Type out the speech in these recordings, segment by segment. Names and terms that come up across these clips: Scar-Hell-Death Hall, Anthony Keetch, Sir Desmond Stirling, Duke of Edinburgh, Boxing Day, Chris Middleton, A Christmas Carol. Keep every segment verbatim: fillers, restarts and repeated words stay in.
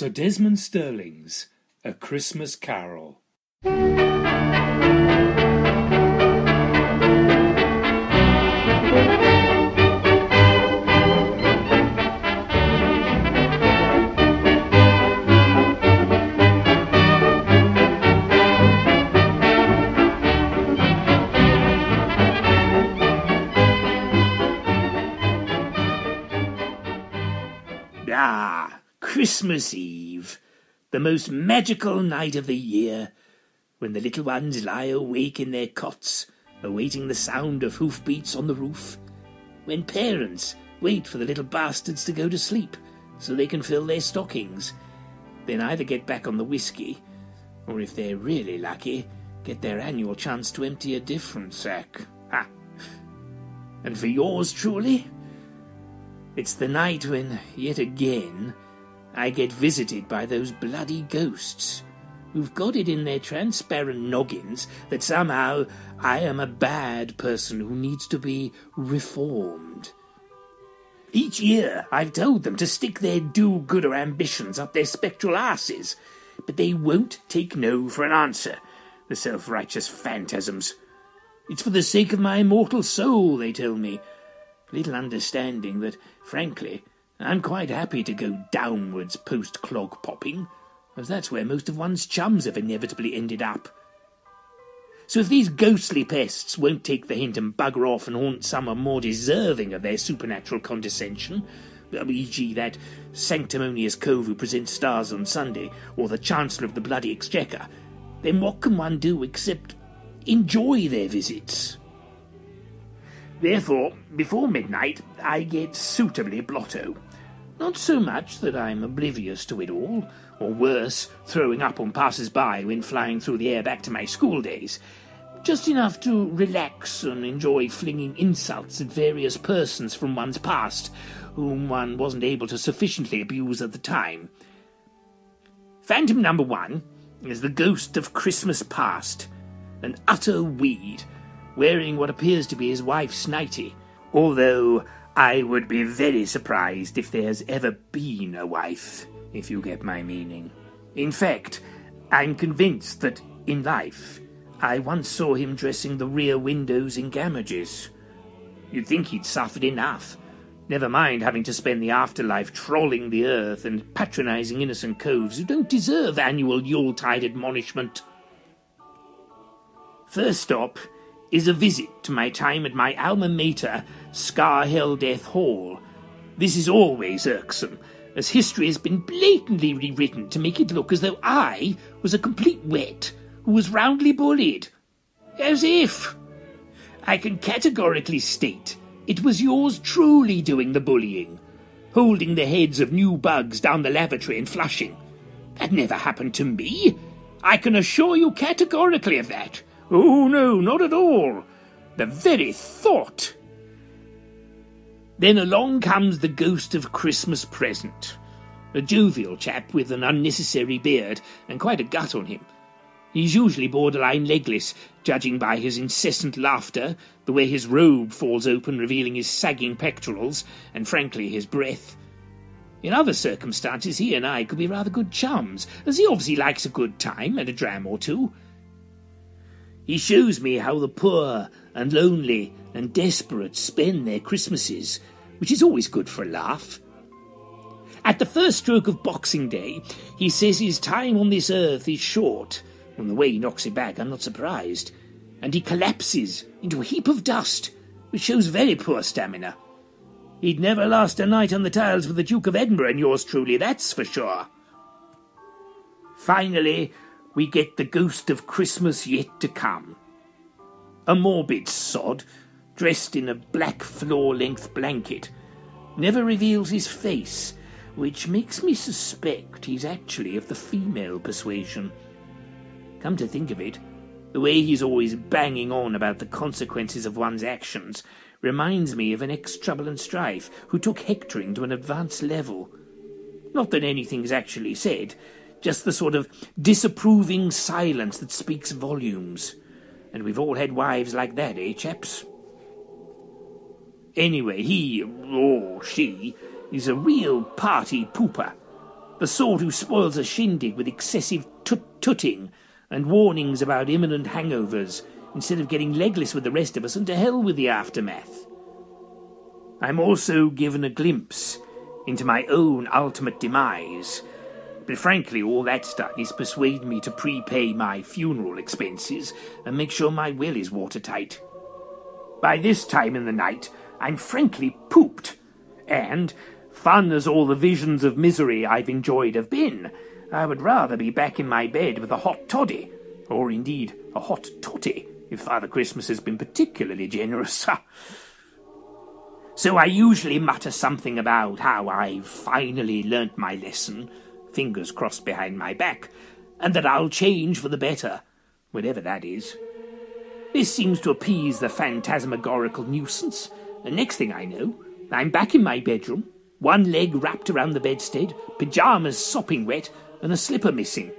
Sir Desmond Stirling's A Christmas Carol. Ah, Christmas Eve, the most magical night of the year, when the little ones lie awake in their cots, awaiting the sound of hoofbeats on the roof, when parents wait for the little bastards to go to sleep so they can fill their stockings, then either get back on the whiskey, or if they're really lucky, get their annual chance to empty a different sack. Ha! And for yours truly, it's the night when, yet again, I get visited by those bloody ghosts who've got it in their transparent noggins that somehow I am a bad person who needs to be reformed. Each year I've told them to stick their do-gooder ambitions up their spectral asses, but they won't take no for an answer, the self-righteous phantasms. It's for the sake of my immortal soul, they tell me, little understanding that, frankly, I'm quite happy to go downwards post-clog popping, as that's where most of one's chums have inevitably ended up. So if these ghostly pests won't take the hint and bugger off and haunt someone more deserving of their supernatural condescension, for example that sanctimonious cove who presents stars on Sunday, or the Chancellor of the bloody Exchequer, then what can one do except enjoy their visits? Therefore, before midnight, I get suitably blotto. Not so much that I'm oblivious to it all, or worse, throwing up on passers-by when flying through the air back to my school days. Just enough to relax and enjoy flinging insults at various persons from one's past, whom one wasn't able to sufficiently abuse at the time. Phantom number one is the ghost of Christmas past, an utter weed, wearing what appears to be his wife's nightie, although I would be very surprised if there's ever been a wife, if you get my meaning. In fact, I'm convinced that, in life, I once saw him dressing the rear windows in damages. You'd think he'd suffered enough, never mind having to spend the afterlife trawling the earth and patronising innocent coves who don't deserve annual Yuletide admonishment. First stop is a visit to my time at my alma mater, Scar-Hell-Death Hall. This is always irksome, as history has been blatantly rewritten to make it look as though I was a complete wet who was roundly bullied. As if! I can categorically state it was yours truly doing the bullying, holding the heads of new bugs down the lavatory and flushing. That never happened to me. I can assure you categorically of that. Oh, no, not at all. The very thought. Then along comes the ghost of Christmas present, a jovial chap with an unnecessary beard and quite a gut on him. He's usually borderline legless, judging by his incessant laughter, the way his robe falls open revealing his sagging pectorals, and frankly his breath. In other circumstances he and I could be rather good chums, as he obviously likes a good time and a dram or two. He shows me how the poor and lonely and desperate spend their Christmases, which is always good for a laugh. At the first stroke of Boxing Day, he says his time on this earth is short. From the way he knocks it back, I'm not surprised. And he collapses into a heap of dust, which shows very poor stamina. He'd never last a night on the tiles with the Duke of Edinburgh and yours truly, that's for sure. Finally, we get the ghost of Christmas yet to come. A morbid sod, dressed in a black floor-length blanket, never reveals his face, which makes me suspect he's actually of the female persuasion. Come to think of it, the way he's always banging on about the consequences of one's actions reminds me of an ex-Trouble and Strife who took hectoring to an advanced level. Not that anything's actually said, just the sort of disapproving silence that speaks volumes. And we've all had wives like that, eh, chaps? Anyway, he, or she, is a real party pooper. the sort who spoils a shindig with excessive tut-tutting and warnings about imminent hangovers, instead of getting legless with the rest of us and to hell with the aftermath. I'm also given a glimpse into my own ultimate demise, but frankly all that's done is persuade me to prepay my funeral expenses and make sure my will is watertight. By this time in the night, I'm frankly pooped, and, fun as all the visions of misery I've enjoyed have been, I would rather be back in my bed with a hot toddy, or indeed a hot totty, if Father Christmas has been particularly generous. So I usually mutter something about how I've finally learnt my lesson, fingers crossed behind my back, and that I'll change for the better, whatever that is. This seems to appease the phantasmagorical nuisance, and next thing I know, I'm back in my bedroom, one leg wrapped around the bedstead, pyjamas sopping wet, and a slipper missing.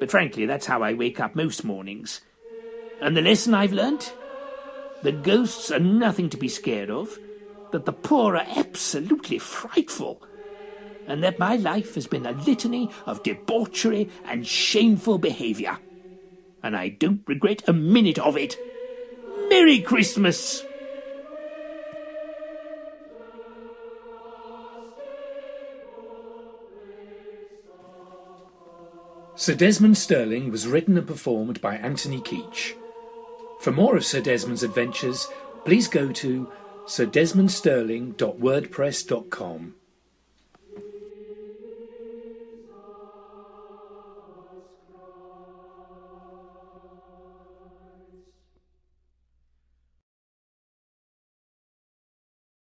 But frankly, that's how I wake up most mornings. And the lesson I've learnt? The ghosts are nothing to be scared of, that the poor are absolutely frightful, and that my life has been a litany of debauchery and shameful behaviour. And I don't regret a minute of it. Merry Christmas! Sir Desmond Stirling was written and performed by Anthony Keetch. For more of Sir Desmond's adventures, please go to sir desmond stirling dot wordpress dot com.